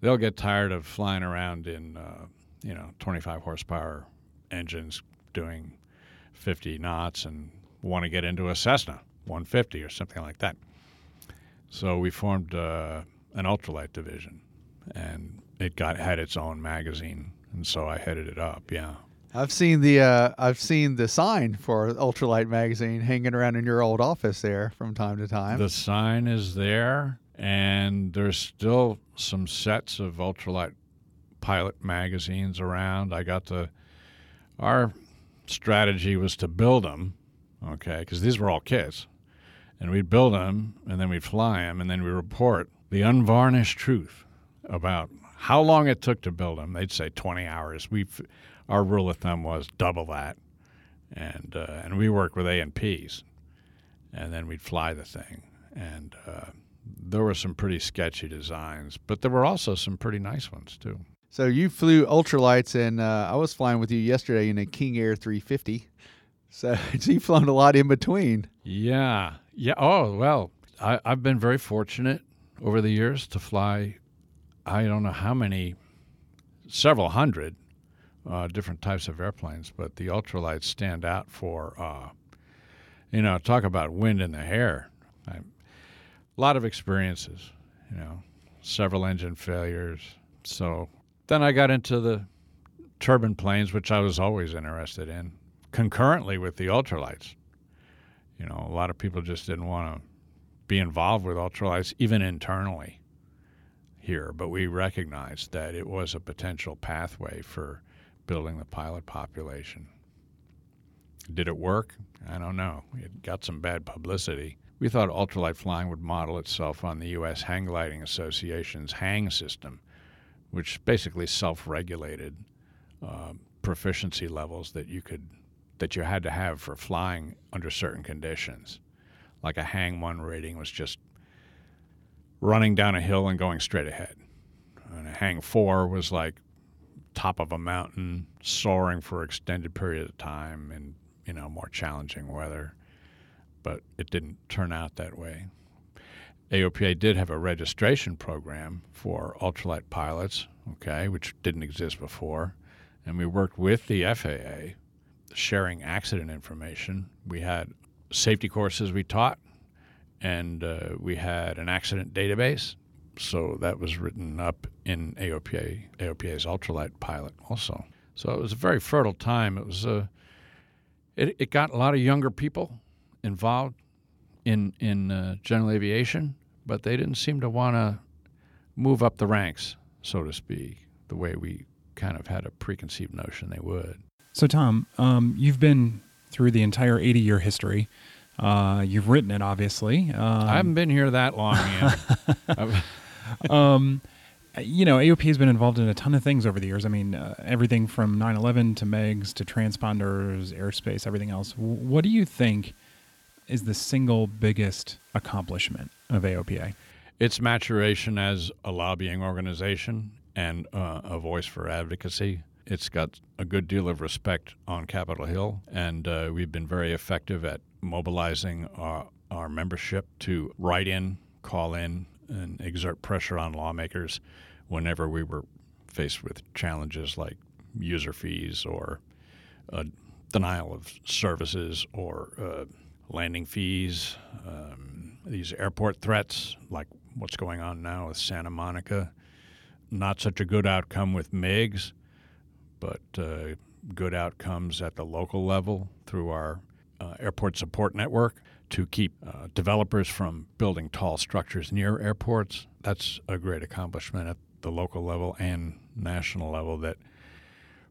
they'll get tired of flying around in, 25 horsepower engines doing 50 knots and want to get into a Cessna 150 or something like that. So we formed an ultralight division, and it had its own magazine, and so I headed it up, yeah. I've seen the sign for Ultralight magazine hanging around in your old office there from time to time. The sign is there, and there's still some sets of Ultralight Pilot magazines around. Our strategy was to build them, okay, because these were all kits, and we'd build them, and then we'd fly them, and then we report the unvarnished truth about how long it took to build them. They'd say 20 hours. Our rule of thumb was double that, and we worked with A&Ps, and then we'd fly the thing. And there were some pretty sketchy designs, but there were also some pretty nice ones too. So you flew Ultralights, and I was flying with you yesterday in a King Air 350. So you've flown a lot in between. Yeah. Oh, well, I've been very fortunate over the years to fly, I don't know how many, several hundred different types of airplanes, but the Ultralights stand out for, talk about wind in the hair. A lot of experiences, several engine failures. So then I got into the turbine planes, which I was always interested in, concurrently with the Ultralights. A lot of people just didn't want to be involved with Ultralights, even internally here, but we recognized that it was a potential pathway for building the pilot population. Did it work? I don't know. It got some bad publicity. We thought ultralight flying would model itself on the U.S. Hang Gliding Association's hang system, which basically self-regulated proficiency levels that you had to have for flying under certain conditions. Like a hang one rating was just running down a hill and going straight ahead. And a hang four was like top of a mountain, soaring for an extended period of time in, more challenging weather. But it didn't turn out that way. AOPA did have a registration program for ultralight pilots, okay, which didn't exist before. And we worked with the FAA, sharing accident information. We had safety courses we taught, and we had an accident database. So that was written up in AOPA's Ultralight Pilot also. So it was a very fertile time. It was it got a lot of younger people involved in general aviation, but they didn't seem to want to move up the ranks, so to speak, the way we kind of had a preconceived notion they would. So Tom, you've been through the entire 80-year history. You've written it, obviously. I haven't been here that long yet. AOP has been involved in a ton of things over the years. I mean, everything from 9/11 to MEGS to transponders, airspace, everything else. What do you think is the single biggest accomplishment of AOPA? Its maturation as a lobbying organization and a voice for advocacy. It's got a good deal of respect on Capitol Hill, and we've been very effective at mobilizing our membership to write in, call in, and exert pressure on lawmakers whenever we were faced with challenges like user fees or denial of services or landing fees, these airport threats like what's going on now with Santa Monica. Not such a good outcome with MiGs, but good outcomes at the local level through our airport support network to keep developers from building tall structures near airports. That's a great accomplishment at the local level and national level that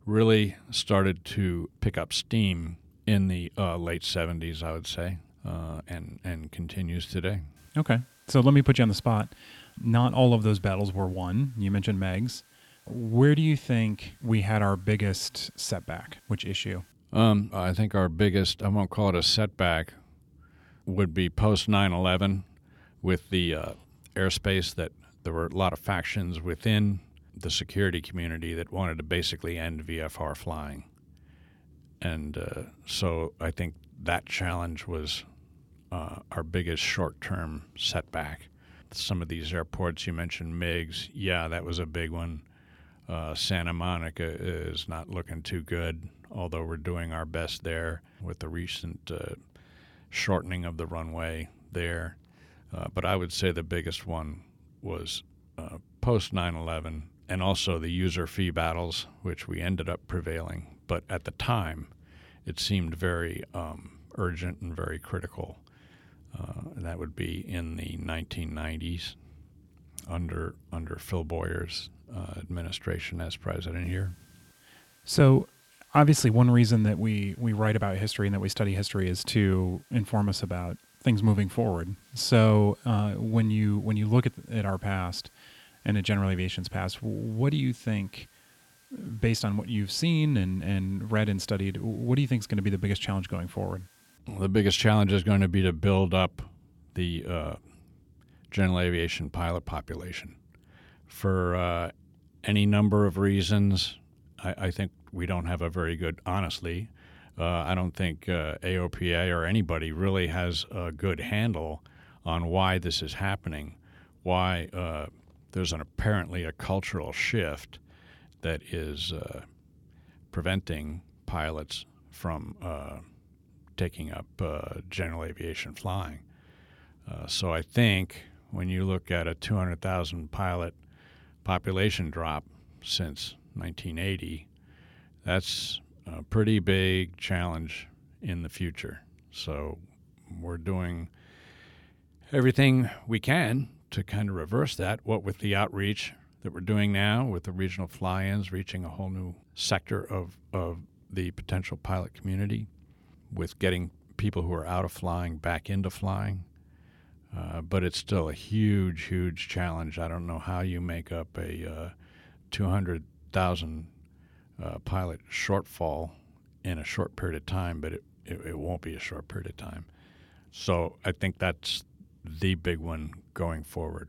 really started to pick up steam in the late 70s, I would say, and continues today. Okay. So let me put you on the spot. Not all of those battles were won. You mentioned MEGS. Where do you think we had our biggest setback? Which issue? I think our biggest, I won't call it a setback, would be post 9/11 with the airspace that there were a lot of factions within the security community that wanted to basically end VFR flying. And so I think that challenge was our biggest short-term setback. Some of these airports, you mentioned MiGs, yeah, that was a big one. Santa Monica is not looking too good, although we're doing our best there with the recent shortening of the runway there. But I would say the biggest one was post 9/11, and also the user fee battles, which we ended up prevailing but at the time it seemed very urgent and very critical. And that would be in the 1990s under Phil Boyer's administration as president here. So obviously one reason that we write about history and that we study history is to inform us about things moving forward. So when you look at our past and at general aviation's past, what do you think, based on what you've seen and read and studied, what do you think is going to be the biggest challenge going forward? Well, the biggest challenge is going to be to build up the general aviation pilot population. For any number of reasons, I think we don't have a very good, honestly, I don't think AOPA or anybody really has a good handle on why this is happening, why there's apparently a cultural shift that is preventing pilots from taking up general aviation flying. So I think when you look at a 200,000 pilot population drop since 1980, that's a pretty big challenge in the future. So we're doing everything we can to kind of reverse that, what with the outreach that we're doing now with the regional fly-ins, reaching a whole new sector of the potential pilot community, with getting people who are out of flying back into flying. But it's still a huge, huge challenge. I don't know how you make up a 200,000 pilot shortfall in a short period of time, but it won't be a short period of time. So I think that's the big one going forward.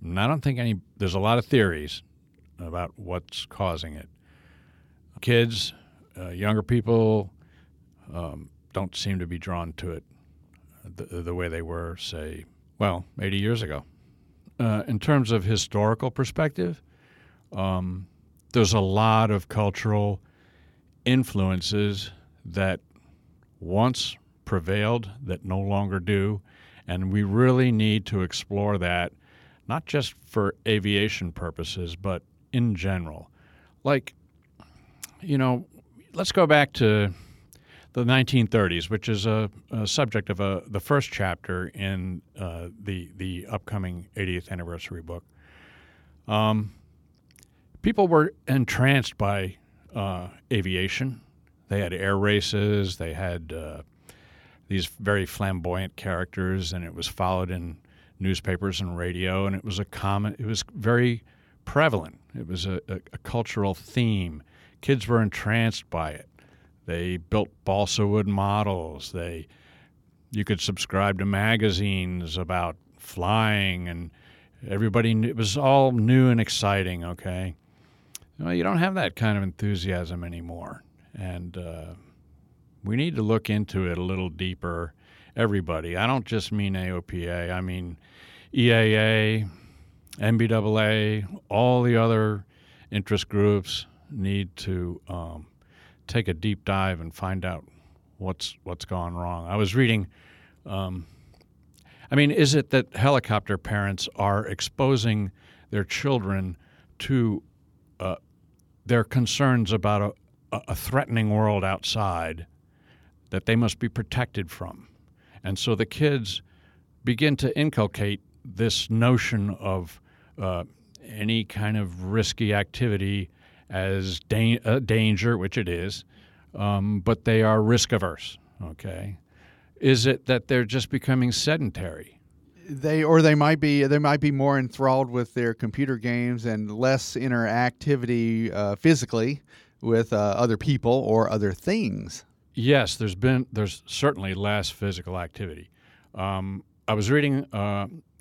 And I don't think there's a lot of theories about what's causing it. Kids, younger people don't seem to be drawn to it the way they were, say, 80 years ago. In terms of historical perspective, there's a lot of cultural influences that once prevailed that no longer do, and we really need to explore that, not just for aviation purposes, but in general. Like, let's go back to the 1930s, which is a subject of the first chapter in the upcoming 80th anniversary book. People were entranced by aviation. They had air races. They had these very flamboyant characters, and it was followed in newspapers and radio. And it was it was very prevalent. It was a cultural theme. Kids were entranced by it. They built balsa wood models. You could subscribe to magazines about flying, and it was all new and exciting. Okay. You don't have that kind of enthusiasm anymore, and we need to look into it a little deeper, everybody. I don't just mean AOPA. I mean EAA, NBAA, all the other interest groups need to take a deep dive and find out what's gone wrong. I was reading, is it that helicopter parents are exposing their children to their concerns about a threatening world outside that they must be protected from? And so the kids begin to inculcate this notion of any kind of risky activity as danger, which it is, but they are risk-averse, okay? Is it that they're just becoming sedentary? They might be more enthralled with their computer games and less interactivity physically with other people or other things. Yes, there's certainly less physical activity. I was reading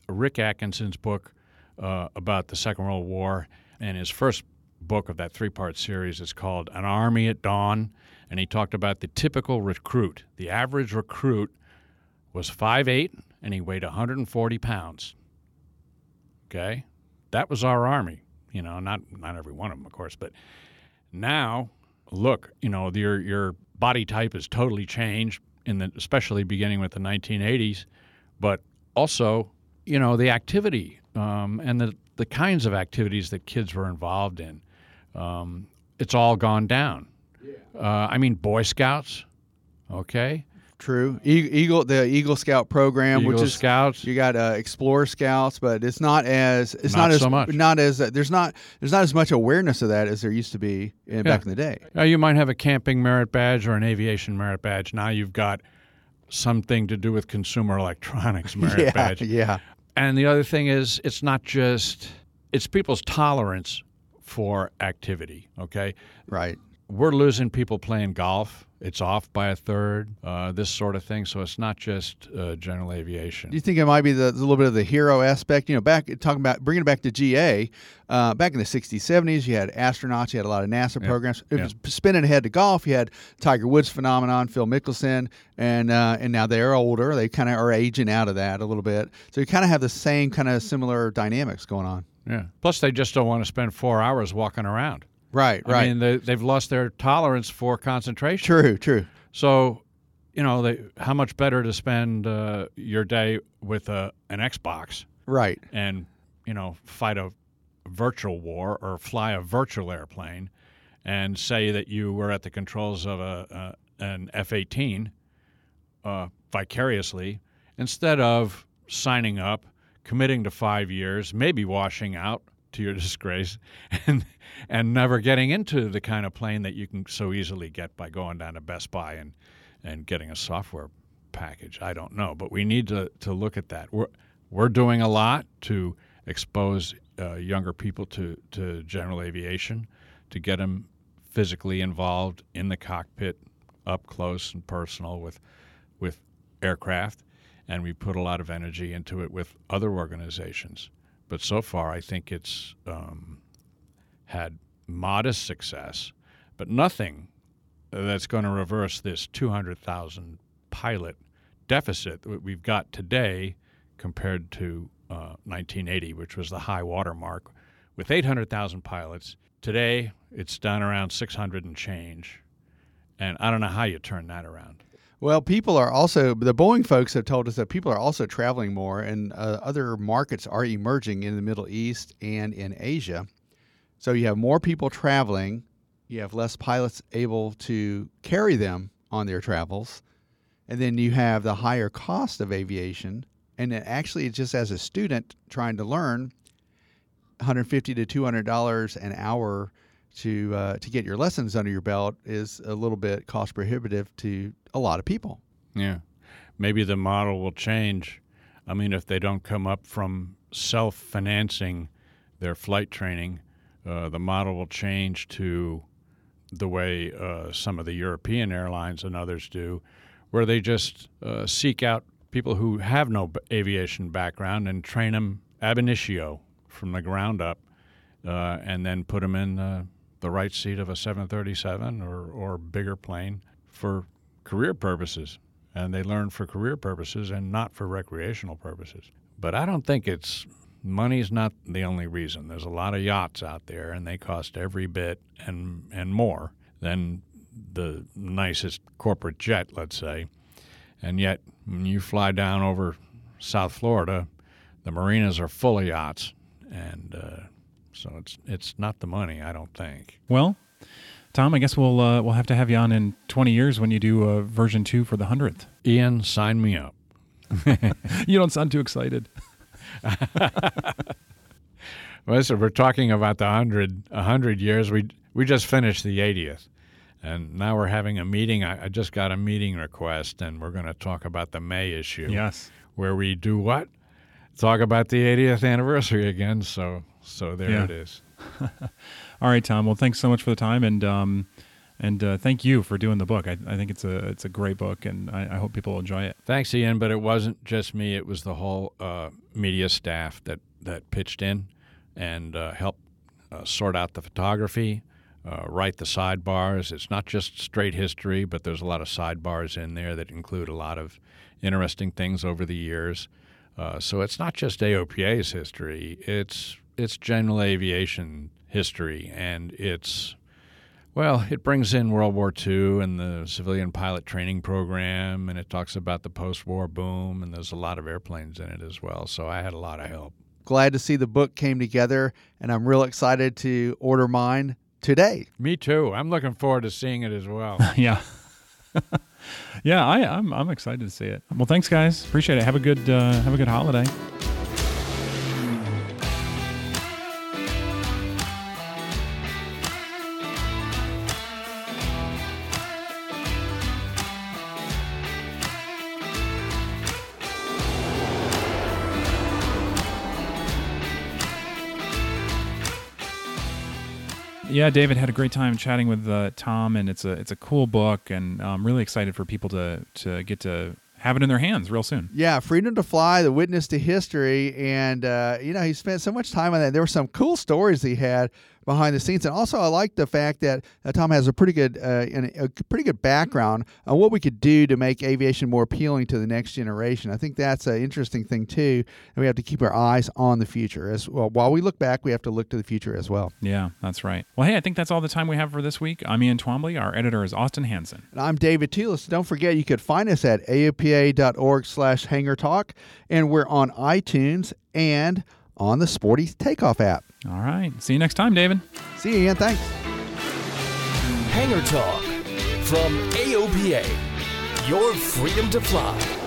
Rick Atkinson's book about the Second World War, and his first book of that three-part series is called An Army at Dawn, and he talked about the typical recruit. The average recruit was 5'8", and he weighed 140 pounds. Okay? That was our army. Not every one of them, of course, but now, look, your body type is totally changed, especially beginning with the 1980s, but also, the activity and the kinds of activities that kids were involved in. It's all gone down. I mean, Boy Scouts, okay? True. Eagle, the Eagle Scout program, Eagle which is Scouts. You got Explorer Scouts, but it's not as there's not as much awareness of that as there used to be back in the day. Now you might have a camping merit badge or an aviation merit badge. Now you've got something to do with consumer electronics merit badge. Yeah. And the other thing is, it's not just it's people's tolerance for activity. Okay. Right. We're losing people playing golf. It's off by a third, this sort of thing. So it's not just general aviation. Do you think it might be a little bit of the hero aspect? You know, back talking about bringing it back to GA, back in the 60s, 70s, you had astronauts, you had a lot of NASA programs. It was spinning ahead to golf. You had Tiger Woods phenomenon, Phil Mickelson, and now they're older. They kind of are aging out of that a little bit. So you kind of have the same kind of similar dynamics going on. Yeah. Plus, they just don't want to spend 4 hours walking around. Right, right. I mean, they've lost their tolerance for concentration. True, true. So, you know, how much better to spend your day with an Xbox. Right. And, you know, fight a virtual war or fly a virtual airplane and say that you were at the controls of an F-18 vicariously instead of signing up, committing to 5 years, maybe washing out to your disgrace, and never getting into the kind of plane that you can so easily get by going down to Best Buy and getting a software package. I don't know, but we need to look at that. We're doing a lot to expose younger people to general aviation, to get them physically involved in the cockpit, up close and personal with aircraft, and we put a lot of energy into it with other organizations. But so far, I think it's had modest success, but nothing that's going to reverse this 200,000 pilot deficit that we've got today compared to 1980, which was the high water mark, with 800,000 pilots. Today, it's down around 600 and change, and I don't know how you turn that around. Well, people are also, the Boeing folks have told us that people are also traveling more, and other markets are emerging in the Middle East and in Asia. So you have more people traveling, you have less pilots able to carry them on their travels, and then you have the higher cost of aviation. And then actually, just as a student trying to learn, $150 to $200 an hour to get your lessons under your belt is a little bit cost prohibitive to a lot of people. Yeah. Maybe the model will change. I mean, if they don't come up from self-financing their flight training, the model will change to the way some of the European airlines and others do, where they just seek out people who have no aviation background and train them ab initio from the ground up, and then put them in the right seat of a 737 or bigger plane for career purposes, and they learn for career purposes and not for recreational purposes. But I don't think money's not the only reason. There's a lot of yachts out there, and they cost every bit and more than the nicest corporate jet, let's say. And yet, when you fly down over South Florida, the marinas are full of yachts, and so it's not the money, I don't think. Well, Tom, I guess we'll have to have you on in 20 years when you do version 2 for the 100th. Ian, sign me up. You don't sound too excited. Well, listen, we're talking about the 100 years. We just finished the 80th, and now we're having a meeting. I just got a meeting request, and we're going to talk about the May issue. Yes. Where we do what? Talk about the 80th anniversary again, so there it is. All right, Tom. Well, thanks so much for the time, and thank you for doing the book. I think it's a great book, and I hope people enjoy it. Thanks, Ian. But it wasn't just me; it was the whole media staff that pitched in and helped sort out the photography, write the sidebars. It's not just straight history, but there's a lot of sidebars in there that include a lot of interesting things over the years. So it's not just AOPA's history; it's general aviation history, and it brings in World War II and the civilian pilot training program, and it talks about the post-war boom, and there's a lot of airplanes in it as well. So I had a lot of help. Glad to see the book came together, and I'm real excited to order mine. today. Me too. I'm looking forward to seeing it as well. Yeah. Yeah, I'm excited to see it. Well, thanks, guys. Appreciate it. Have a good holiday. Yeah, David, had a great time chatting with Tom, and it's a cool book, and I'm really excited for people to get to have it in their hands real soon. Yeah, Freedom to Fly, The Witness to History, and he spent so much time on that. There were some cool stories he had behind the scenes, and also I like the fact that Tom has a pretty good background on what we could do to make aviation more appealing to the next generation. I think that's an interesting thing too, and we have to keep our eyes on the future as well. While we look back, we have to look to the future as well. Yeah, that's right. Well, hey, I think that's all the time we have for this week. I'm Ian Twombly. Our editor is Austin Hansen. And I'm David Telis. Don't forget, you could find us at aopa.org/hangartalk, and we're on iTunes and on the Sporty Takeoff app. All right. See you next time, David. See you, Ian. Thanks. Hangar Talk from AOPA, your freedom to fly.